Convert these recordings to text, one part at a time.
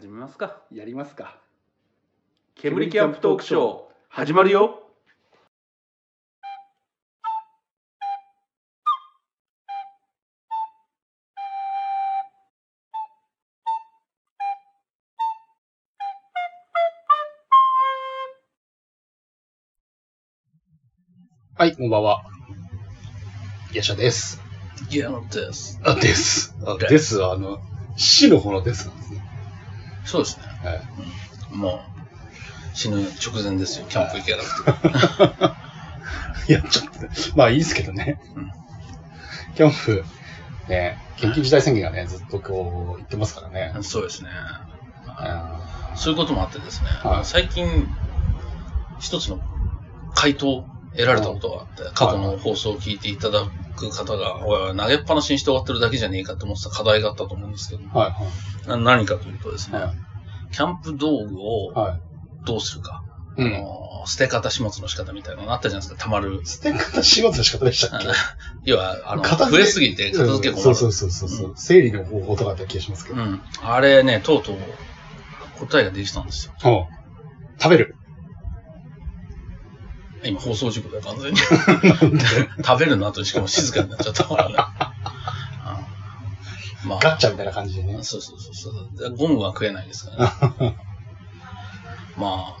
始めますか、やりますか。煙キャンプトークショー始まるよ。はい、こんばんは。やしゃです。やのです。ですは死の方のですなんですね。そうですね、はい。もう死ぬ直前ですよ、キャンプ行けなくて、はい、いやちょっと、ね、まあいいですけどね、うん、キャンプね、緊急事態宣言がねずっとこう言ってますからね。そうですね、そういうこともあってですね、はい、最近一つの回答得られたことがあって、過去の放送を聞いていただく方が、はい、投げっぱなしにして終わってるだけじゃねえかと思ってた課題があったと思うんですけど、はいはい、何かというとですね、はい、キャンプ道具をどうするか、はい、捨て方始末の仕方みたいなのがあったじゃないですか、たまる。捨て方始末の仕方でしたっけ？要は、増えすぎて片付け困る。そう、整理の方法とかあった気がしますけど、うん。あれね、とうとう答えができたんですよ。おう、食べる。今放送事故だ、完全に。食べるの後にしかも静かになっちゃったからね。まあ、ガッチャみたいな感じでね。そう。ゴムは食えないですからね。まあ、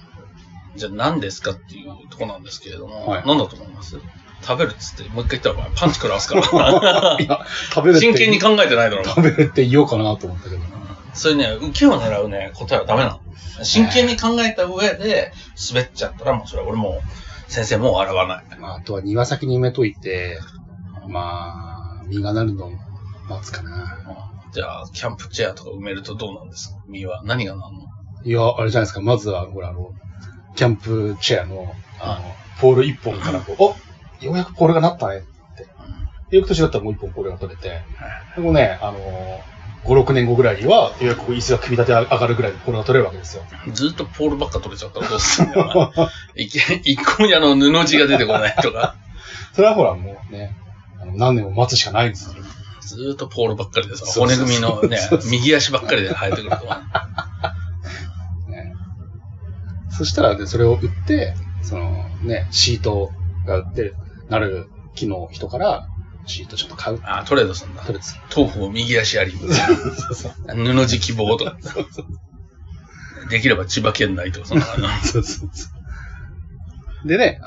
じゃあ何ですかっていうとこなんですけれども、はい、何だと思います？食べるっつって、もう一回言ったらパンチ食らわすから。いや、食べるって真剣に考えてないだろう。食べるって言おうかなと思ったけどね。それね、受けを狙うね、答えはダメなの。真剣に考えた上で、滑っちゃったらもうそれは俺も、先生もう洗わない。まあ、あとは庭先に埋めといて、まあ、実がなるのを待つかな。じゃあ、キャンプチェアとか埋めるとどうなんですか、実は。何がなんの？いや、あれじゃないですか。まずは、ほら、キャンプチェアの、ポール1本からこう、お、ようやくポールがなったねって。翌年だったらもう1本ポールが取れて、でもね、5、6年後ぐらいには、ようやく椅子が組み立て上がるぐらいのポールが取れるわけですよ。ずっとポールばっか取れちゃったらどうするんだろうな。一向に布地が出てこないとか。それはほらもうね、何年も待つしかないんですよ。ずっとポールばっかりでさ、骨組みのね、右足ばっかりで生えてくるとね。そしたらね、それを売って、そのね、シートが売ってなる木の人から、シートちょっと買う。あ、トレードするんだ。トレードする。豆腐を右足あり。布地希望とか。できれば千葉県内とかそんなの。でね、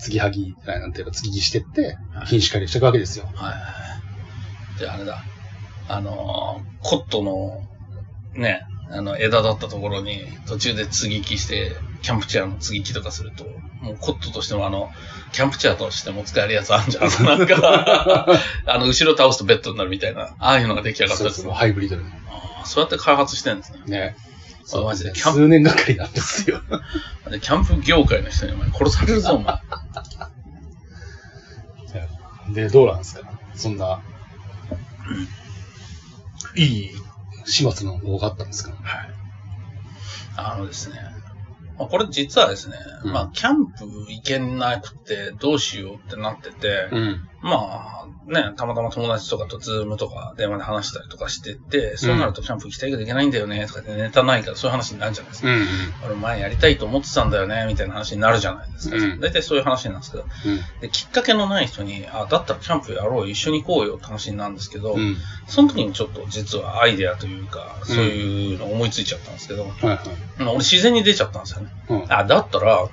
継ぎはぎなんていうか継ぎしてって、品種改良していくわけですよ。はい。じゃああれだ。コットのね、枝だったところに途中で継ぎ木して、キャンプチェアの継ぎ木とかすると、もうコットとしてもキャンプチェアとしても使えるやつあるんじゃん。なんか、後ろ倒すとベッドになるみたいな、ああいうのが出来上がったやつ。ハイブリッドで。ああ、そうやって開発してるんですね。ね。そう、マジで。数年がかりなんですよ。キャンプ業界の人にお前殺されるぞ、お前。で、どうなんですか？そんな、いい始末の方があったんですか？はい。ですね。これ実はですね、うん、まあ、キャンプ行けなくてどうしようってなってて、うん、まあ、ね、たまたま友達とかとズームとか電話で話したりとかしてて、そうなるとキャンプ行きたいけどいけないんだよね、とかでネタないからそういう話になるじゃないですか。うん、俺前やりたいと思ってたんだよね、みたいな話になるじゃないですか。大体、うん、そういう話なんですけど、うん、で、きっかけのない人に、あ、だったらキャンプやろう、一緒に行こうよって話になるんですけど、うん、その時にちょっと実はアイデアというか、そういうの思いついちゃったんですけど、うん、俺自然に出ちゃったんですよね。うん、あ、だったら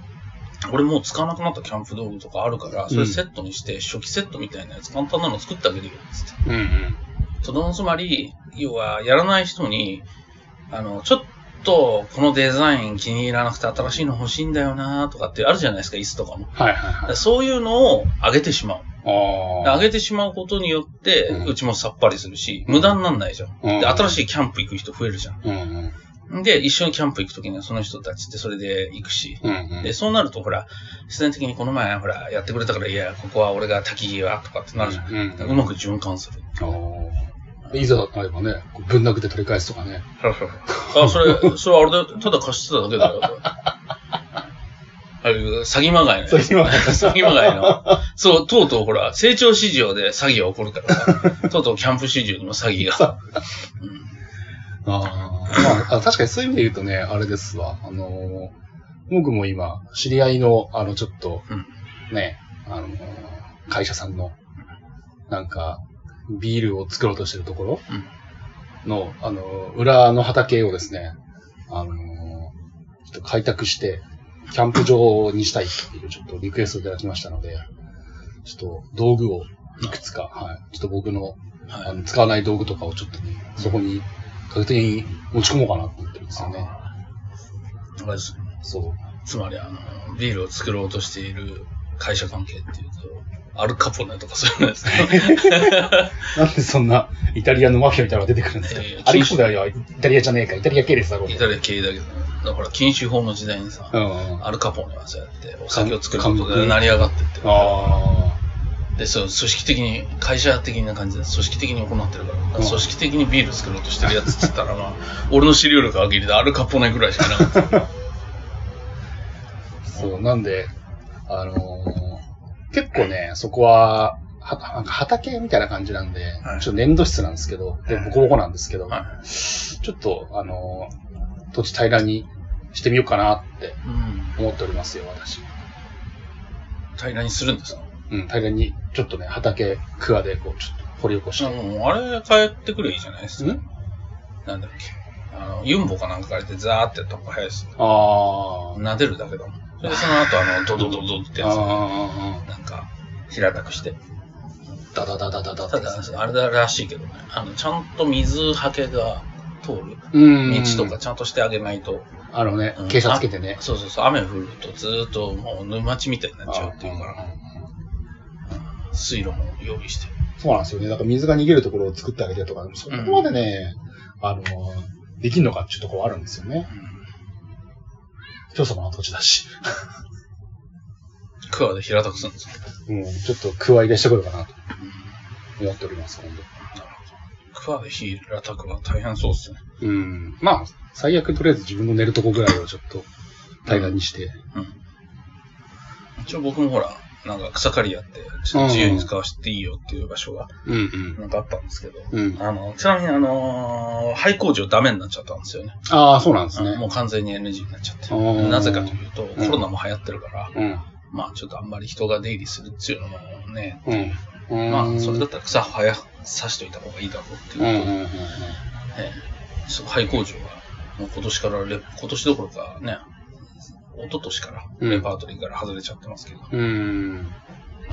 俺もう使わなくなったキャンプ道具とかあるからそれセットにして初期セットみたいなやつ簡単なの作ってあげるよっつって、うんうん、そのつまり要はやらない人にちょっとこのデザイン気に入らなくて新しいの欲しいんだよなとかってあるじゃないですか、椅子とかも、そういうのを上げてしまう。上げてしまうことによってうちもさっぱりするし、無駄になんないじゃん、で新しいキャンプ行く人増えるじゃん、で、一緒にキャンプ行くときにはその人たちってそれで行くし、で、そうなるとほら、自然的にこの前ほら、やってくれたから、いや、ここは俺が焚き火はとかってなるじゃん。うまく循環する。いざあればね、ぶん殴って取り返すとかね。あ、それあれだ、ただ貸してただけだよ。詐欺まがいの。詐欺まがいの。そう、とうとうほら、成長市場で詐欺が起こるから、とうとうキャンプ市場にも詐欺が。ああ。まあ、確かにそういう意味で言うとね、あれですわ。僕も今、知り合いの、ちょっと、ね、会社さんの、なんか、ビールを作ろうとしてるところの、裏の畑をですね、ちょっと開拓して、キャンプ場にしたいっていう、ちょっとリクエストをいただきましたので、ちょっと道具をいくつか、はい、ちょっと僕の、使わない道具とかをちょっとね、そこに、確定に持ち込もうかなって言ってるんですよね。あれですね。そう。つまり、ビールを作ろうとしている会社関係っていうと、アルカポネとかそういうのですね。なんでそんな、イタリアのマフィアみたいなのが出てくるんですか？アルカポネはイタリアじゃねえか、イタリア系列だろう。イタリア系だけど、だから禁酒法の時代にさ、アルカポネはそうやって、お酒を作ることで成り上がってって。で、そう、組織的に、会社的な感じで、組織的に行ってるから、組織的にビール作ろうとしてるやつって言ったら、まあ、俺の資料力上げるでアルカポネぐらいしかなかった。そう、なんで、結構ね、そこは、なんか畑みたいな感じなんで、ちょっと粘土質なんですけど、で、ボコボコなんですけど、ちょっと、土地平らにしてみようかなって思っておりますよ、私。平らにするんですか？うん、平らに、ちょっとね、畑、桑で、こう、ちょっと掘り起こして。あれ、帰ってくればいいじゃないですか。なんだっけ。ユンボかなんか借りて、ザーってやった方が早いです。ああ。撫でるだけだもん。それで、その後、ドドドドってやつを、なんか、平たくして。ダダダダダダって。あれだらしいけどね。ちゃんと水はけが通る道とかちゃんとしてあげないと。ね、傾斜つけてね。そうそうそう、雨降るとずーっと、もう、沼地みたいになっちゃうっていうから。水路も用意してる。そうなんですよね。だから水が逃げるところを作ってあげてとか、そこまでね、できんのかっていうところあるんですよね。人様の土地だし。クワで平たくするんですか？ちょっとクワ入れしてこようかなと思っております、今度。クワで平たくは大変そうですね。まあ、最悪とりあえず自分の寝るとこぐらいをちょっと平らにして。一応僕もほら、なんか草刈りやって、ちょっと自由に使わせていいよっていう場所が、なんかあったんですけど、ちなみに廃工場ダメになっちゃったんですよね。ああ、そうなんですね。もう完全に NG になっちゃって。なぜかというと、コロナも流行ってるから、まあちょっとあんまり人が出入りするっていうのもね、まあそれだったら草さしといた方がいいだろうっていうことで、廃工場はもう今年から、今年どころかね、一昨年から、レパートリーから外れちゃってますけど。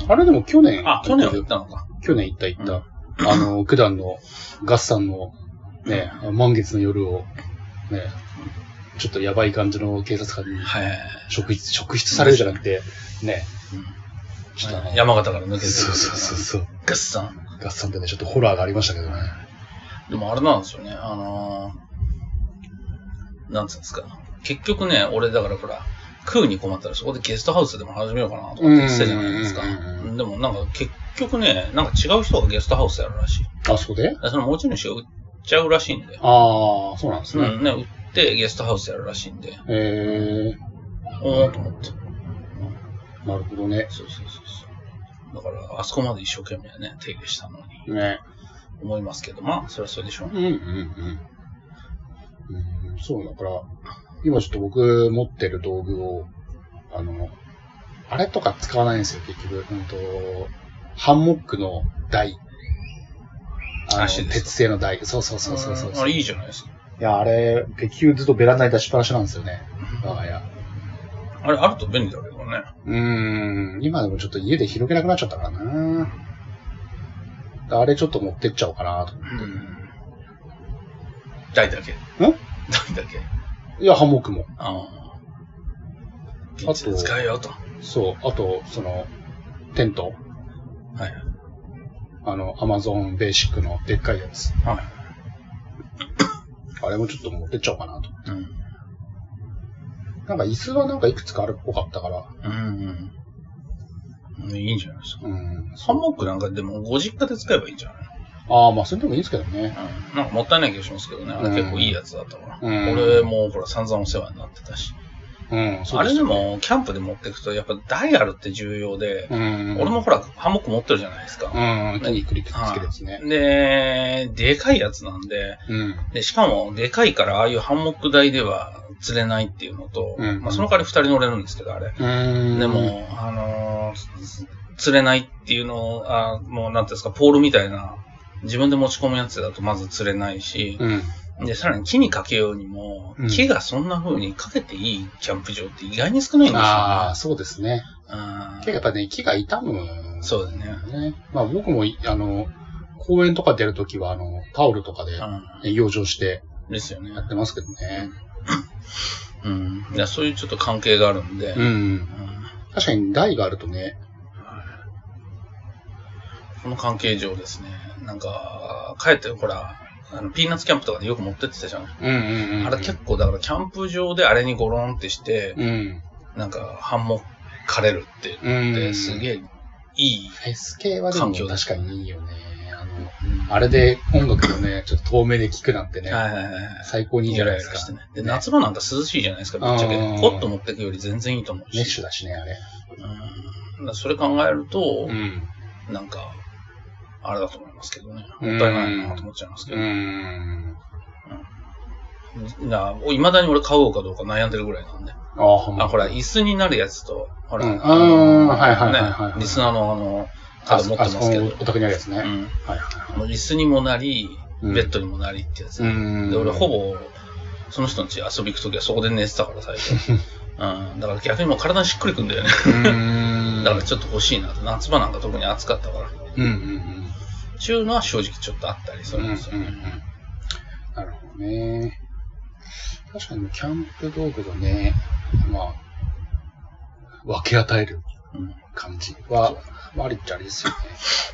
あれでも去年。あ、去年行ったのか。去年行った。九段のガッサンの、ね、満月の夜を、ね、ちょっとやばい感じの警察官に、職質されるじゃなくて、ね、ちょっと山形から抜けてる。そう。ガッサン。ガッサンってね、ちょっとホラーがありましたけどね。でもあれなんですよね、なんつうんですか。結局ね、俺だからほら、食うに困ったらそこでゲストハウスでも始めようかなとかって言ってたじゃないですか。でもなんか結局ね、なんか違う人がゲストハウスやるらしい。あ、そこで？その持ち主が売っちゃうらしいんで。ああ、そうなんですね。ね、売ってゲストハウスやるらしいんで。おーと思って。なるほどね。そう。だから、あそこまで一生懸命ね、手入れしたのに。ね。思いますけど、まあ、それはそれでしょうね。そう、だから、今ちょっと僕持ってる道具を、あれとか使わないんですよ、結局。ハンモックの台。鉄製の台。そう。あれいいじゃないですか。いや、あれ、結局ずっとベランダに出しっぱなしなんですよね。我が家。あれ、あると便利だけどね。今でもちょっと家で広げなくなっちゃったからな。あれちょっと持ってっちゃおうかなと思って。台だけ。台だけ。いや、ハンモックも。あと、使えよと。そう、あと、その、テント。はい。アマゾンベーシックのでっかいやつ。はい。あれもちょっと持ってっちゃおうかなと思って。なんか椅子はなんかいくつかあるっぽかったから。いいんじゃないですか。ハンモックなんかでも、ご実家で使えばいいんじゃない？ああ、まあ、それでもいいんですけどね。なんかもったいない気がしますけどね。あれ結構いいやつだったから。俺も、ほら、散々お世話になってたし。うん、そうですね。あれでもキャンプで持っていくとやっぱダイヤルって重要で、うん、俺もほらハンモック持ってるじゃないですか。うん、手にクリップつけるやつね。で、でかいやつなんで、うん、でしかもでかいからああいうハンモック台では釣れないっていうのと、うん、まあその代わり二人乗れるんですけどあれ。うん、でも釣れないっていうのをもうなんていうんですかポールみたいな自分で持ち込むやつだとまず釣れないし。うんで、さらに木にかけようにも、木がそんな風にかけていいキャンプ場って意外に少ないんですよね。ああ、そうですね。やっぱね、木が傷む、ね。そうだね。まあ僕も、公園とか出るときは、タオルとかで、ね、養生して、ですよね。やってますけどね。うん。いや、そういうちょっと関係があるんで。うん。うん、確かに台があるとね、この関係上ですね、なんか、かえってほら、ピーナッツキャンプとかでよく持ってってたじゃない、うんうんうんうん、あれ結構だからキャンプ場であれにゴロンってして、うん、なんかハンモック枯れるって言って、うん、すげえいい環境。フェス系はでも確かにいいよね。あれで音楽をね、ちょっと遠目で聴くなんてね、最高にいいじゃないですか。イライラしてね、で夏場なんか涼しいじゃないですか、ぶっちゃけ。コット持ってくより全然いいと思うし。メッシュだしね、あれ。うん、だそれ考えると、うん、なんか、あれだと思いますけどね。もったいないなと思っちゃいますけど。いまだに俺買おうかどうか悩んでるぐらいなんで。あ、ほら、椅子になるやつと、ほら、リスナーのカード持ってますけど。お宅にあるやつね。うんはいはいはい、椅子にもなり、ベッドにもなりってやつ、ねで。俺ほぼ、その人の家遊び行くときはそこで寝てたから最初。うん、だから逆にもう体にしっくりくんだよね。だからちょっと欲しいなと。夏場なんか特に暑かったから。うんうんうんちゅうのは正直ちょっとあったりするんですよね。うんうんうん、なるほどね。確かにキャンプ道具がね、まあ、分け与える感じは、ありっちゃありですよね。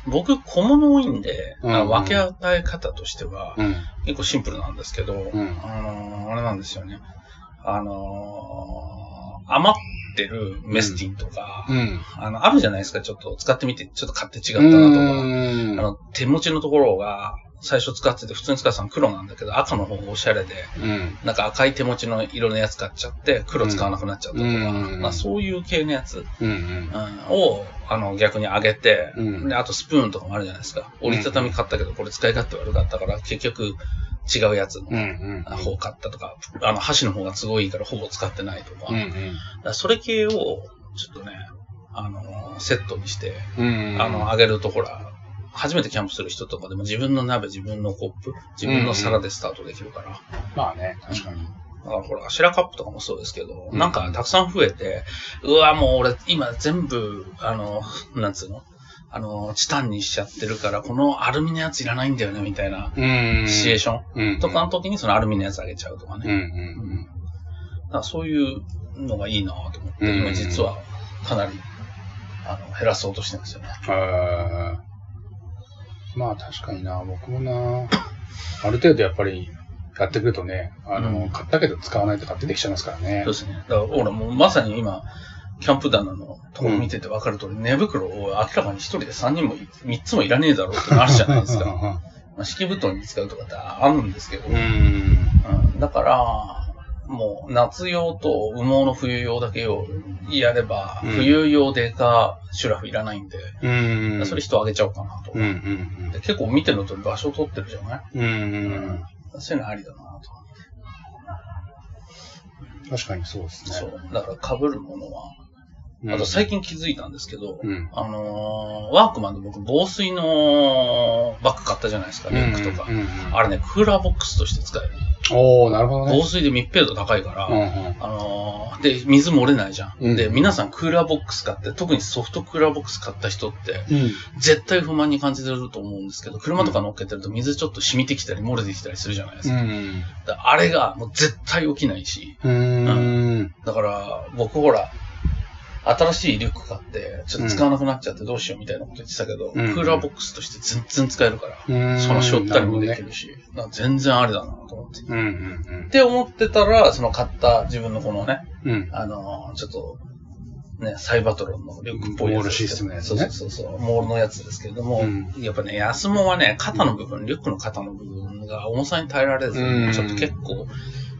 僕、小物多いんで、分け与え方としては、結構シンプルなんですけど、うん、あれなんですよね。余ってるメスティンとか、うんうん、あるじゃないですか、ちょっと使ってみて、ちょっと買って違ったなとか、手持ちのところが、最初使ってて、普通に使ってたの黒なんだけど、赤の方がおしゃれで、うん、なんか赤い手持ちの色のやつ買っちゃって、黒使わなくなっちゃったとか、まあ、そういう系のやつ、を、逆に上げて、で、あとスプーンとかもあるじゃないですか。折りたたみ買ったけど、これ使い勝手悪かったから、結局、違うやつの方買ったとか、箸の方が都合いいからほぼ使ってないとか、だそれ系をちょっとね、セットにして、あげるとほら、初めてキャンプする人とかでも自分の鍋、自分のコップ、自分の皿でスタートできるから。まあね、確かに。だからほら、シェラカップとかもそうですけど、なんかたくさん増えて、うわ、もう俺今全部、なんつうのチタンにしちゃってるから、このアルミのやついらないんだよね、みたいな、シチュエーションとかの時にそのアルミのやつあげちゃうとかね。だからそういうのがいいなと思って、今実はかなり、減らそうとしてるんですよね。まあ確かにな、僕もな、ある程度やっぱり、買ってくるとね、買ったけど使わないとか出てきちゃいますからね。そうですね。だから俺もうまさに今、キャンプ棚のところ見てて分かる通り、寝袋を明らかに一人で3人も3つもいらねえだろうってのあるじゃないですか。まあ敷布団に使うとかってあるんですけど。だから、もう夏用と羽毛の冬用だけをやれば、冬用でかシュラフいらないんで、それ人あげちゃおうかなと。で結構見てるのと場所取ってるじゃない？そういうのありだなと。確かにそうですね。そう。だから被るものは、あと最近気づいたんですけど、ワークマンで僕防水のバッグ買ったじゃないですか、リュックとか。あれね、クーラーボックスとして使える。おー、なるほどね。防水で密閉度高いから、で、水漏れないじゃん。で、皆さんクーラーボックス買って、特にソフトクーラーボックス買った人って、絶対不満に感じてると思うんですけど、車とか乗っけてると水ちょっと染みてきたり漏れてきたりするじゃないですか。あれがもう絶対起きないし、だから僕ほら、新しいリュック買って、ちょっと使わなくなっちゃってどうしようみたいなこと言ってたけど、クーラーボックスとして全然使えるから、そのしょったりもできるし、全然あれだなと思って。って思ってたら、その買った自分のこのね、ちょっと、ね、サイバトロンのリュックっぽいやつ。モールシステムのやつね。そうそうそう、モールのやつですけれども、やっぱね、安物はね、肩の部分、リュックの肩の部分が重さに耐えられず、ちょっと結構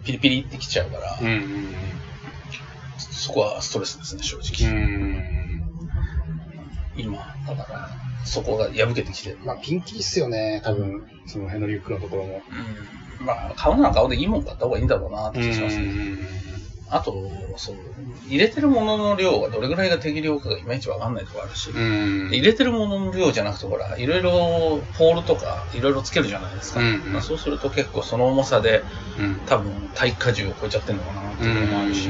ピリピリってきちゃうから、そこはストレスですね、正直。今、だから、そこが破けてきてる。まあ、ピンキリっすよね、多分、そのヘンドリックのところも。うん、まあ、買うなら買うでいいもん買った方がいいんだろうなって気がしますね。あと、そう、入れてるものの量はどれぐらいが適量かがいまいちわかんないところあるし、入れてるものの量じゃなくて、ほら、いろいろポールとかいろいろつけるじゃないですか。まあ、そうすると結構その重さで、多分、耐荷重を超えちゃってるのかなっていうのもあるし、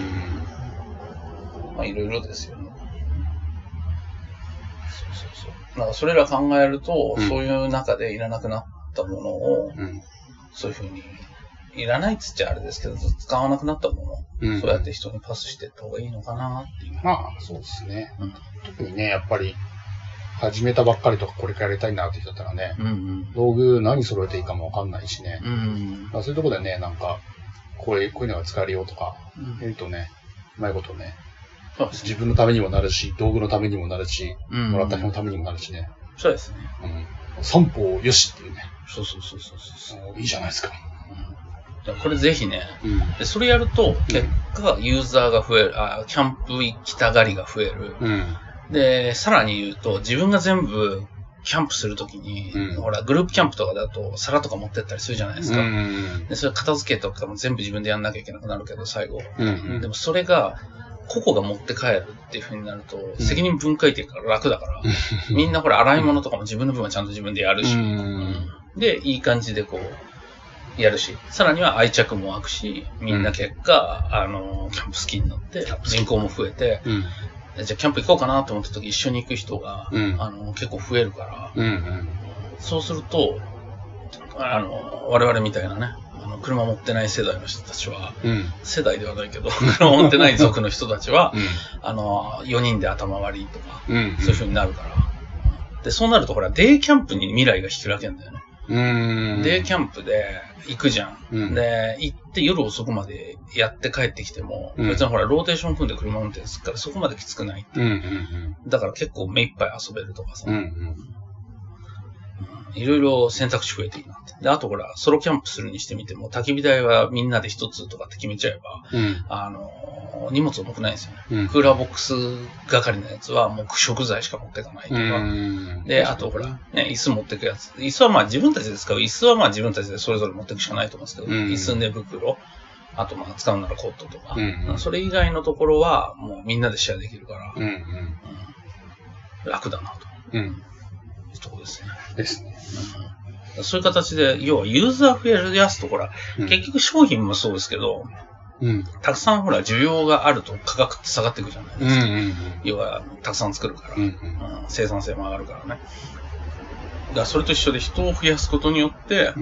まあ、いろいろですよね。そう。だからそれら考えると、そういう中でいらなくなったものを、そういうふうに、いらないっつっちゃあれですけど、使わなくなったものを、そうやって人にパスしていった方がいいのかなっていう。まあ、そうですね。特にね、やっぱり、始めたばっかりとかこれからやりたいなって人だったらね、道具何揃えていいかもわかんないしね。そういうところでね、なんか、こういうのが使えるよとか、言うとね、うまいことね、自分のためにもなるし、道具のためにもなるし、もらった人のためにもなるしね。そうですね。三方よしっていうね。そう。いいじゃないですか。これぜひね、でそれやると結果ユーザーが増える、キャンプ行きたがりが増える、でさらに言うと自分が全部キャンプするときに、ほらグループキャンプとかだと皿とか持ってったりするじゃないですか、でそれ片付けとかも全部自分でやんなきゃいけなくなるけど最後、でもそれが個々が持って帰るっていう風になると責任分解点から楽だから、みんなこれ洗い物とかも自分の分はちゃんと自分でやるし、でいい感じでこうやるし、さらには愛着も湧くし、みんな結果、キャンプ好きになって、人口も増えて、じゃあキャンプ行こうかなと思った時一緒に行く人が、結構増えるから、そうすると、我々みたいなね、車持ってない世代の人たちは、世代ではないけど、車持ってない族の人たちは、4人で頭割りとか、そういう風になるから。で、そうなるとほら、デイキャンプに未来が開けるんだよね。デイキャンプで行くじゃん、で行って夜遅くまでやって帰ってきても、別にほらローテーション組んで車運転するからそこまできつくないって、だから結構目いっぱい遊べるとかさ、いろいろ選択肢増えていいなって。であとほらソロキャンプするにしてみても焚き火台はみんなで一つとかって決めちゃえば、荷物重くないんですよね、クーラーボックス係のやつはもう食材しか持っていかないとか、であとほら、椅子持ってくやつ、椅子はまあ自分たちで使う、椅子はまあ自分たちでそれぞれ持っていくしかないと思うんですけど、椅子、寝袋、あとまあ使うならコットとか、それ以外のところはもうみんなでシェアできるから、楽だなと、いうとこですね。ですね。そういう形で要はユーザー増やすとほら、結局商品もそうですけど。たくさんほら需要があると価格って下がっていくじゃないですか。要はたくさん作るから、生産性も上がるからね。だからそれと一緒で人を増やすことによって、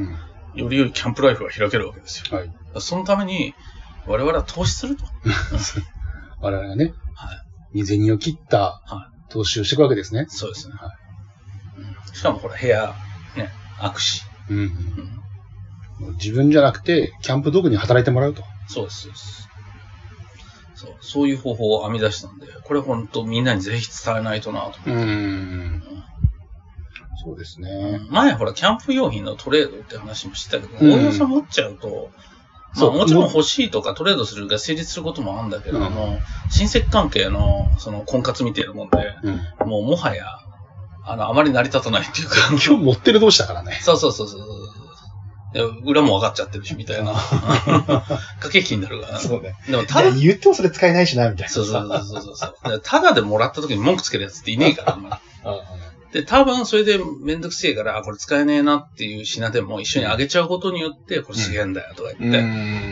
より良いキャンプライフが開けるわけですよ。そのために我々は投資すると。我々はね、未然を切った投資をしていくわけですね。そうですね。しかもほら部屋ね、開くし。自分じゃなくてキャンプ道具に働いてもらうと。そうです。そういう方法を編み出したんで、これ本当みんなにぜひ伝えないとなと思って。そうですね。前ほら、キャンプ用品のトレードって話もしてたけど、おおよそ持っちゃうと、もちろん欲しいとかトレードするが成立することもあるんだけど、親戚関係のその婚活みたいなもんで、もうもはや、あまり成り立たないっていうか。今日持ってる同士だからね。裏も分かっちゃってるし、みたいな。駆け引きになるから。そうね。でもただ言ってもそれ使えないしな、みたいな。そう。ただでもらった時に文句つけるやつっていねえから、あんまり。で、多分それでめんどくせえから、これ使えねえなっていう品でも一緒にあげちゃうことによって、これすげえんだよとか言っ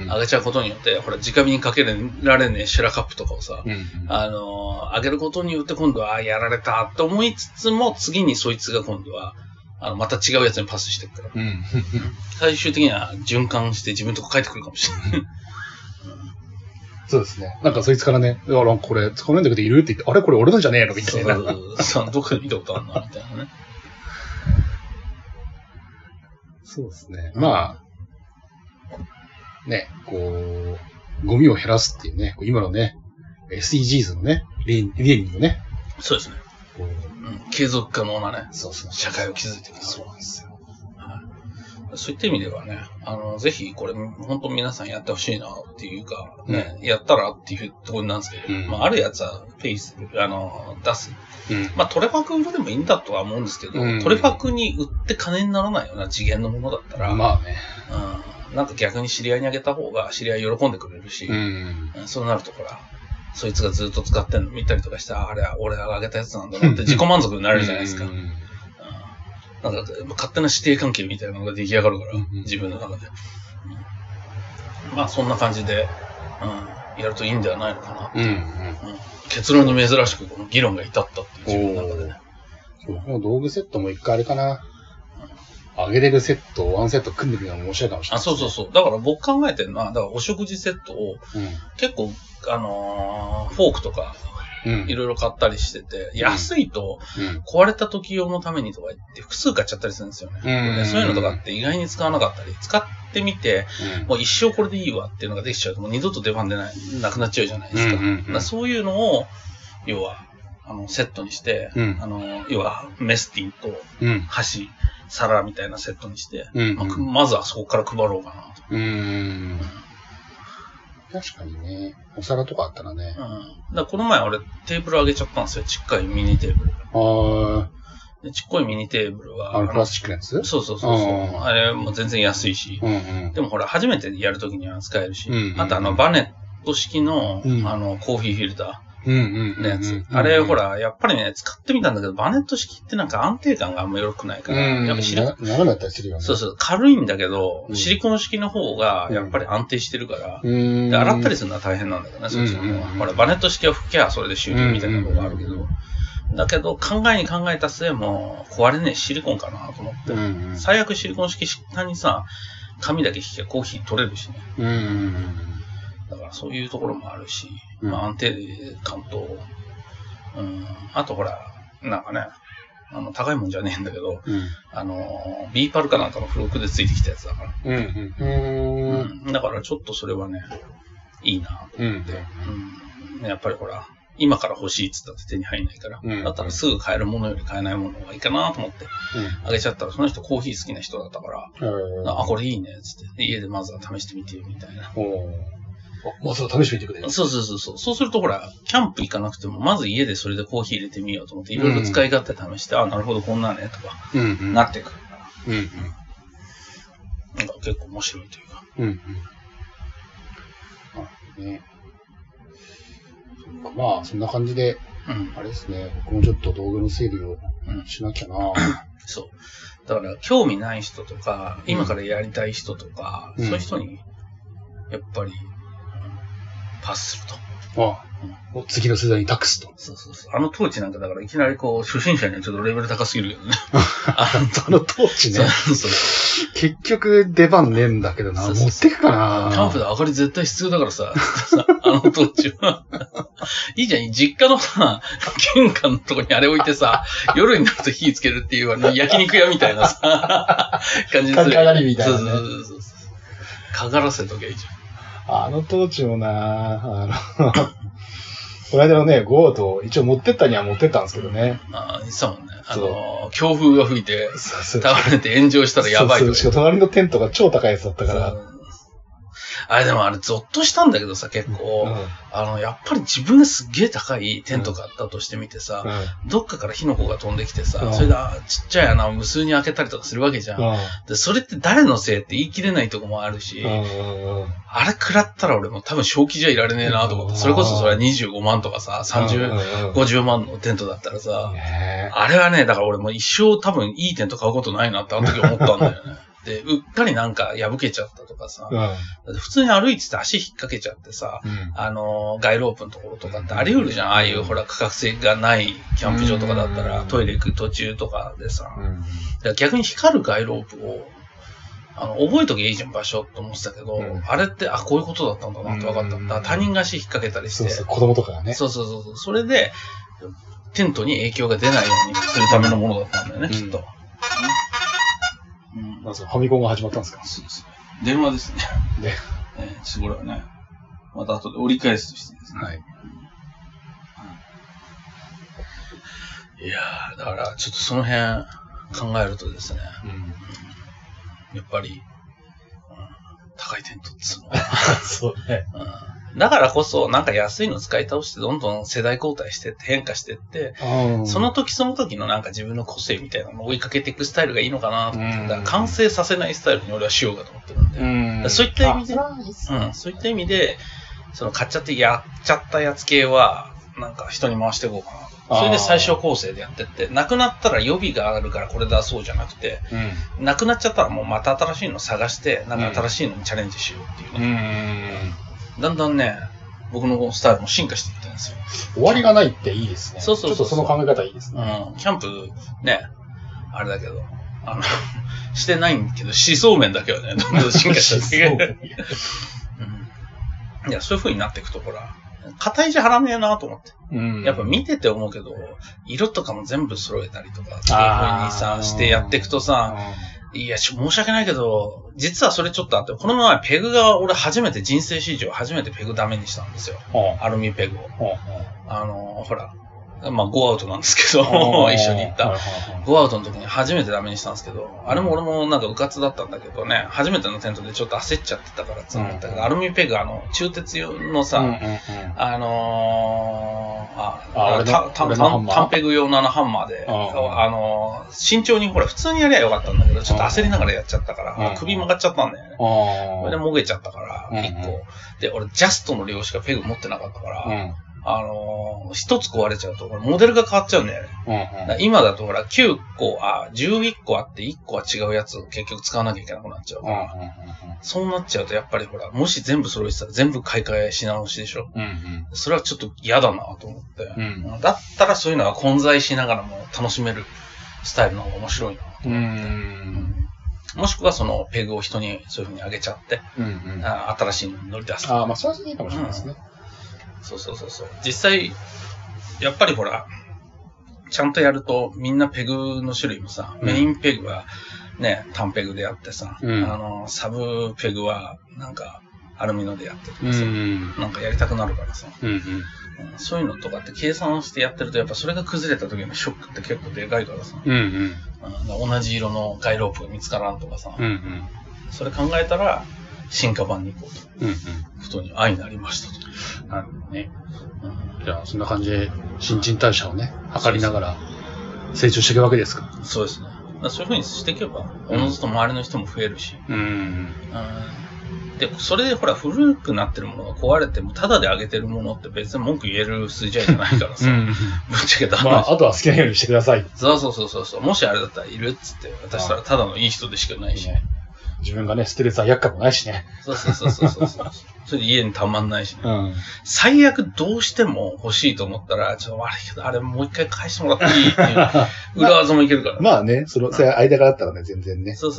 て、あげちゃうことによって、ほら、直火にかけられねえシェラカップとかをさ、あげることによって今度は、やられたと思いつつも、次にそいつが今度は、また違うやつにパスしていくから。最終的には循環して自分のとこ帰ってくるかもしれない。そうですね。なんかそいつからね、これ使わないんだけどいるって言って、あれこれ俺のじゃねえのみたいな。どこで見たことあるなみたいなね。そうですね。まあ、ね、ゴミを減らすっていうね、今のね、SDGs のね、理念をね。そうですね。継続可能なね、社会を築いていく。そうなんですよ。そういった意味ではね、ぜひこれ、本当皆さんやってほしいなっていうか、ね、やったらっていうところなんですけど、まあ、あるやつは、出す。まあ、トレファク売るでもいいんだとは思うんですけど、トレファクに売って金にならないような次元のものだったら、まあね。なんか逆に知り合いにあげた方が、知り合い喜んでくれるし、そうなるところは、そいつがずっと使ってんの見たりとかしたら、あれは俺があげたやつなんだなって自己満足になれるじゃないですか。なんか勝手な師弟関係みたいなのが出来上がるから、自分の中で。まあそんな感じで、やるといいんではないのかな。結論に珍しくこの議論が至ったっていう自分の中でね。そう、もう道具セットも一回あれかな。あげれるセットを1セット組んでくるのも面白いかもしれない、ね。あ、そうそうそう。だから僕考えてるのは、だからお食事セットを、結構、フォークとか、いろいろ買ったりしてて、安いと、壊れた時用のためにとか言って、複数買っちゃったりするんですよね。そういうのとかって意外に使わなかったり、使ってみて、もう一生これでいいわっていうのができちゃうと、もう二度と出番でない、なくなっちゃうじゃないですか。だからそういうのを、要は、セットにして、要は、メスティンと、箸、皿みたいなセットにして、まずはそこから配ろうかなと。確かにね。お皿とかあったらね。だからこの前俺テーブル上げちゃったんですよ。ちっかいミニテーブル。でちっこいミニテーブルは。プラスチックのやつ？そうそうそう。あれも全然安いし。でもほら、初めてやるときには使えるし。あとバネット式の、コーヒーフィルターのやつ。あれほら、やっぱりね、使ってみたんだけど、バネット式ってなんか安定感があんまよろくないから。やっぱ斜めだったりするよね。そうそう。軽いんだけど、シリコン式の方がやっぱり安定してるから。で、洗ったりするのは大変なんだけどね、そっちの方は。ほら、バネット式は拭けばそれで終了みたいなのがあるけど。だけど、考えに考えた末も、壊れねえシリコンかなと思って。最悪シリコン式、下にさ、紙だけ引きゃコーヒー取れるしね。だからそういうところもあるし、まあ安定感と、あとほら、なんかね、高いもんじゃねえんだけど、ビーパルかなんかの付録でついてきたやつだから。だからちょっとそれはね、いいなと思って、やっぱりほら、今から欲しいっつったって手に入んないから、だったらすぐ買えるものより買えないものがいいかなと思って、あげちゃったら、その人コーヒー好きな人だったから、あ、これいいねっつって、家でまずは試してみてよみたいな。まずは試してみてくれ。そうそうそう。そうするとほら、キャンプ行かなくても、まず家でそれでコーヒー入れてみようと思って、いろいろ使い勝手試して、あ、なるほど、こんなね、とか、なってくるから。なんか結構面白いというか。まあ、そんな感じで、あれですね、僕もちょっと道具の整理をしなきゃな。そう。だから、興味ない人とか、今からやりたい人とか、そういう人に、やっぱり、パスすると。次の世代に託すと。そうそうそう。あの当時なんかだからいきなりこう、初心者にはちょっとレベル高すぎるけどね。あの当時ね。結局出番ねえんだけどな。持ってくかな。キャンプで明かり絶対必要だからさ。あの当時は。いいじゃん。実家のさ、玄関のとこにあれ置いてさ、夜になると火つけるっていう焼肉屋みたいなさ、感じでする。かがりみたいな。そう。かがらせとけばいいじゃん。あのトーチもなこの間のね、ゴート、一応持ってったには持ってったんですけどね。言ってたもんね。強風が吹いて、倒れて炎上したらやばいとか。しかも隣のテントが超高いやつだったから。あれでもあれ、ゾッとしたんだけどさ、結構。やっぱり自分がすっげえ高いテントがあったとしてみてさ、どっかから火の粉が飛んできてさ、それで、ちっちゃい穴を無数に開けたりとかするわけじゃん。で、それって誰のせいって言い切れないとこもあるし、あれ食らったら俺も多分正気じゃいられねえなと思って、それこそそれは25万とかさ、30、50万のテントだったらさ、あれはね、だから俺も一生多分いいテント買うことないなってあの時思ったんだよね。で、うっかりなんか破けちゃったとかさ、普通に歩いてて足引っ掛けちゃってさ、街路樹のところとかってあり得るじゃん。ああいうほら、価格性がないキャンプ場とかだったら、トイレ行く途中とかでさ、逆に光る街路樹を、覚えとけばいいじゃん、場所って思ってたけど、あれって、あ、こういうことだったんだなって分かったんだ。他人が足引っ掛けたりして。そうそう、子供とかがね。そう。それで、テントに影響が出ないようにするためのものだったんだよね、きっと。なんですか、ファミコンが始まったんですか？そうです。電話ですね。で、これはね、また後で折り返すとしてですね。はい。いやー、だから、ちょっとその辺考えるとですね、やっぱり、高い点取ってたの。そうね、うん。だからこそ、なんか安いの使い倒して、どんどん世代交代してって変化してって、うん、その時その時のなんか自分の個性みたいなのを追いかけていくスタイルがいいのかなと思って、うん、だから完成させないスタイルに俺はしようかと思ってるんで、うん、そういった意味で、うん、そういった意味で、その買っちゃってやっちゃったやつ系は、なんか人に回していこうかな。それで最小構成でやってって、なくなったら予備があるからこれ出そうじゃなくて、な、うん、くなっちゃったらもうまた新しいの探して、なんか新しいのにチャレンジしようっていうこと、うん、だんだんね、僕のスタイルも進化していったんですよ。終わりがないっていいですね。そうそうそう。ちょっとその考え方いいですね。うん、キャンプね、あれだけど、してないんだけど、思想面だけはね、どんどん進化していく。いや、そういう風になっていくところは。硬いじゃ張らねえなと思って、うん。やっぱ見てて思うけど、色とかも全部揃えたりとか、そういう風にさ、してやっていくとさ、いや、申し訳ないけど、実はそれちょっとあって、この前ペグが、俺初めて人生史上初めてペグダメにしたんですよ。アルミペグを。ほら、まあ5アウトなんですけど、一緒に行った。5アウトの時に初めてダメにしたんですけど、あれも俺もなんかうかつだったんだけどね、初めてのテントでちょっと焦っちゃってたからつまったけど、うんうん、アルミペグ鋳鉄用のさ、うんうんうん、単ペグ用のハンマーで、慎重にほら普通にやりゃよかったんだけど、ちょっと焦りながらやっちゃったから、まあ、首曲がっちゃったんだよね。それでもげちゃったから、1個、うんうん。で、俺ジャストの量しかペグ持ってなかったから、うん一つ壊れちゃうと、モデルが変わっちゃうんだよね。うんうん、今だとほら、9個、11個あって1個は違うやつを結局使わなきゃいけなくなっちゃうから、うんうんうん、そうなっちゃうとやっぱりほら、もし全部揃えてたら全部買い替えし直しでしょ。うんうん、それはちょっと嫌だなと思って、うん。だったらそういうのは混在しながらも楽しめるスタイルの方が面白いなと思って。うんもしくはそのペグを人にそういう風にあげちゃって、うんうん、新しいのに乗り出す。ああ、まあそれはいいかもしれないですね。うんそう実際やっぱりほらちゃんとやるとみんなペグの種類もさ、うん、メインペグはね単ペグでやってさ、うん、サブペグはなんかアルミのでやってとかさ、うん、なんかやりたくなるからさ、うんうん、そういうのとかって計算してやってるとやっぱそれが崩れた時のショックって結構でかいからさ、うんうん、同じ色のガイロープが見つからんとかさ、うんうん、それ考えたら進化版に行こうと、うんうん、ことに愛になりましたと。なるほどね。うん、じゃあそんな感じで新陳代謝をね測りながら成長していくわけですか。そうですね。そういう風にしていけばおのずと周りの人も増えるし、うんうん、でそれでほら古くなってるものが壊れてもタダであげてるものって別に文句言える筋合いじゃないからさ。うん、ぶっちゃけだめ。まああとは好きなようにしてください。そうもしあれだったらいるっつって渡したらただのいい人でしかないし。自分がね、ストレスは厄介もないしね。そう。それで家にたまんないしね。うん、最悪どうしても欲しいと思ったら、ちょっと悪いけど、あれもう一回返してもらっていいっていう、裏技もいけるから。まあね、それ間があったらね、全然ね。そう。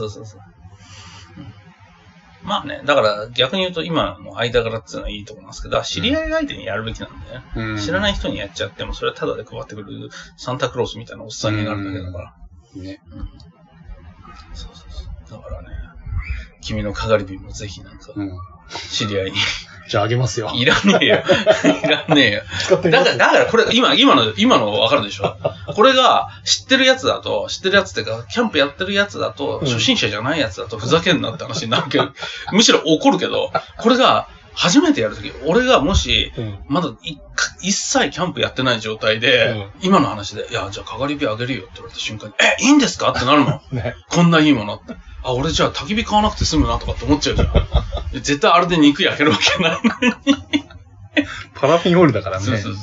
まあね、だから逆に言うと今の間柄っていうのはいいと思いますけど、知り合い相手にやるべきなんでね、うん。知らない人にやっちゃっても、それはタダで配ってくるサンタクロースみたいなおっさんになるだけだから。うん、ね、うん。そう。だからね。君のかがり火もぜひなんか、知り合いに、うん。じゃああげますよ。いらねえよ。だからこれ、今のわかるでしょ。これが知ってるやつってか、キャンプやってるやつだと、初心者じゃないやつだとふざけんなって話になるけど、むしろ怒るけど、これが、初めてやるとき、俺がもし、まだ一切キャンプやってない状態で、今の話で、いや、じゃあ、かがり火あげるよって言われた瞬間に、いいんですかってなるもん、ね。こんないいものって。俺じゃあ、焚き火買わなくて済むなとかって思っちゃうじゃん。絶対あれで肉焼けるわけないのに。パラフィンオイルだからね。そう。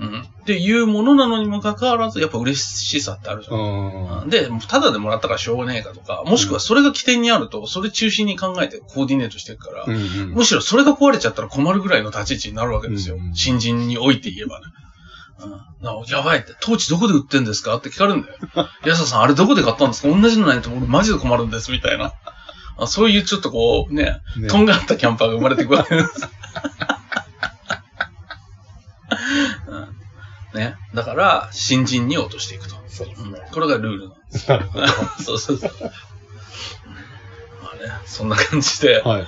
うん、っていうものなのにもかかわらず、やっぱ嬉しさってあるじゃん。で、ただでもらったからしょうがねえかとか、もしくはそれが起点にあると、それ中心に考えてコーディネートしていくから、うんうん、むしろそれが壊れちゃったら困るぐらいの立ち位置になるわけですよ。うんうん、新人において言えばね。やばいって、トーチどこで売ってんですかって聞かれるんだよ。安田さん、あれどこで買ったんですか同じのないと俺マジで困るんです、みたいな。そういうちょっとこう、ね、とんがったキャンパーが生まれていくわけです。ね、だから新人に落としていくと。そうですね、これがルールなんです。そう。まあね、そんな感じで、はい、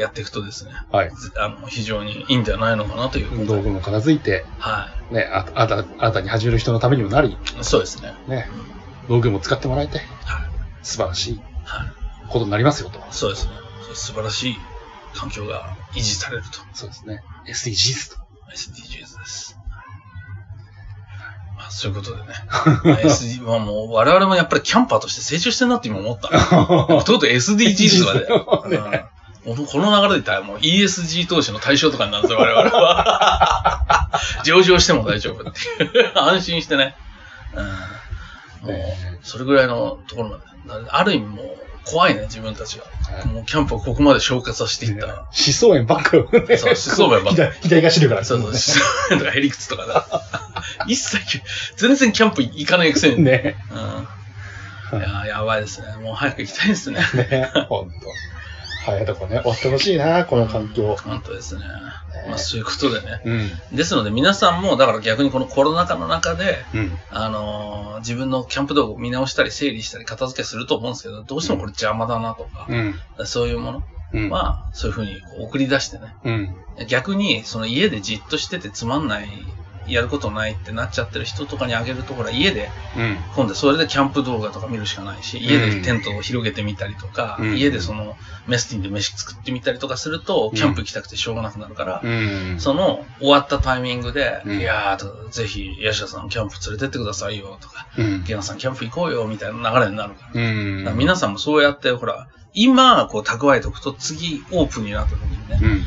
やっていくとですね、はい、非常にいいんじゃないのかなという。道具も片付いて、はい、ね、新たに始める人のためにもなり、そうですね。ね、道具も使ってもらえて、はい、素晴らしいことになりますよと。そうですね。素晴らしい環境が維持されると。そうですね。SDGs と。SDGs です。まあ、そういうことでね。SD はもう我々もやっぱりキャンパーとして成長してるなって今思った。とうとう SDGs まで。ね、この流れでいったらもう ESG 投資の対象とかになるんですよ、我々は。上場しても大丈夫って安心してね。うん、もうそれぐらいのところまで。ある意味もう怖いね、自分たちが。はい、もうキャンプをここまで消化させていったら。思想園ばっかよ。そう、思想園ばっか。左が知るから。そうそう、思想園とかヘリクツとかだ。一切、全然キャンプ行かないくせに。ね。うん。いや、やばいですね。もう早く行きたいですね。ね、ほんと。早いとこね、終わってほしいな、この環境。本当ですね。まあ、そういうことでね。ですので、皆さんも、だから逆にこのコロナ禍の中で、自分のキャンプ道具を見直したり、整理したり、片付けすると思うんですけど、どうしてもこれ邪魔だなとか、そういうもの、まあ、そういうふうに送り出してね。逆に、その家でじっとしててつまんない、やることないってなっちゃってる人とかにあげると、ほら、家で、今度それでキャンプ動画とか見るしかないし、家でテントを広げてみたりとか、家でそのメスティンで飯作ってみたりとかすると、キャンプ行きたくてしょうがなくなるから、その終わったタイミングで、いやー、ぜひ、ヤシヤさんキャンプ連れてってくださいよとか、ゲナさんキャンプ行こうよみたいな流れになるから。だから皆さんもそうやって、ほら、今、こう蓄えておくと、次オープンになった時にね、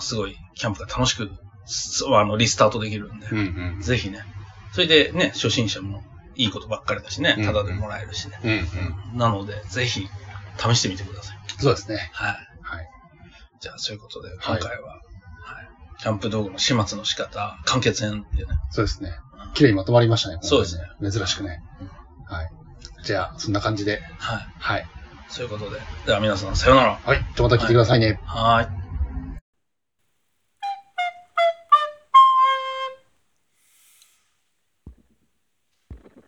すごいキャンプが楽しく、リスタートできるんで、ぜひね。それでね、初心者もいいことばっかりだしね、タダでもらえるしね。なので、ぜひ、試してみてください。そうですね。はい。じゃあ、そういうことで、今回は、キャンプ道具の始末の仕方、完結編でね。そうですね。綺麗にまとまりましたね。そうですね。珍しくね。はい。じゃあ、そんな感じで。はい。はい。そういうことで、では皆さん、さよなら。はい。また来てくださいね。はい。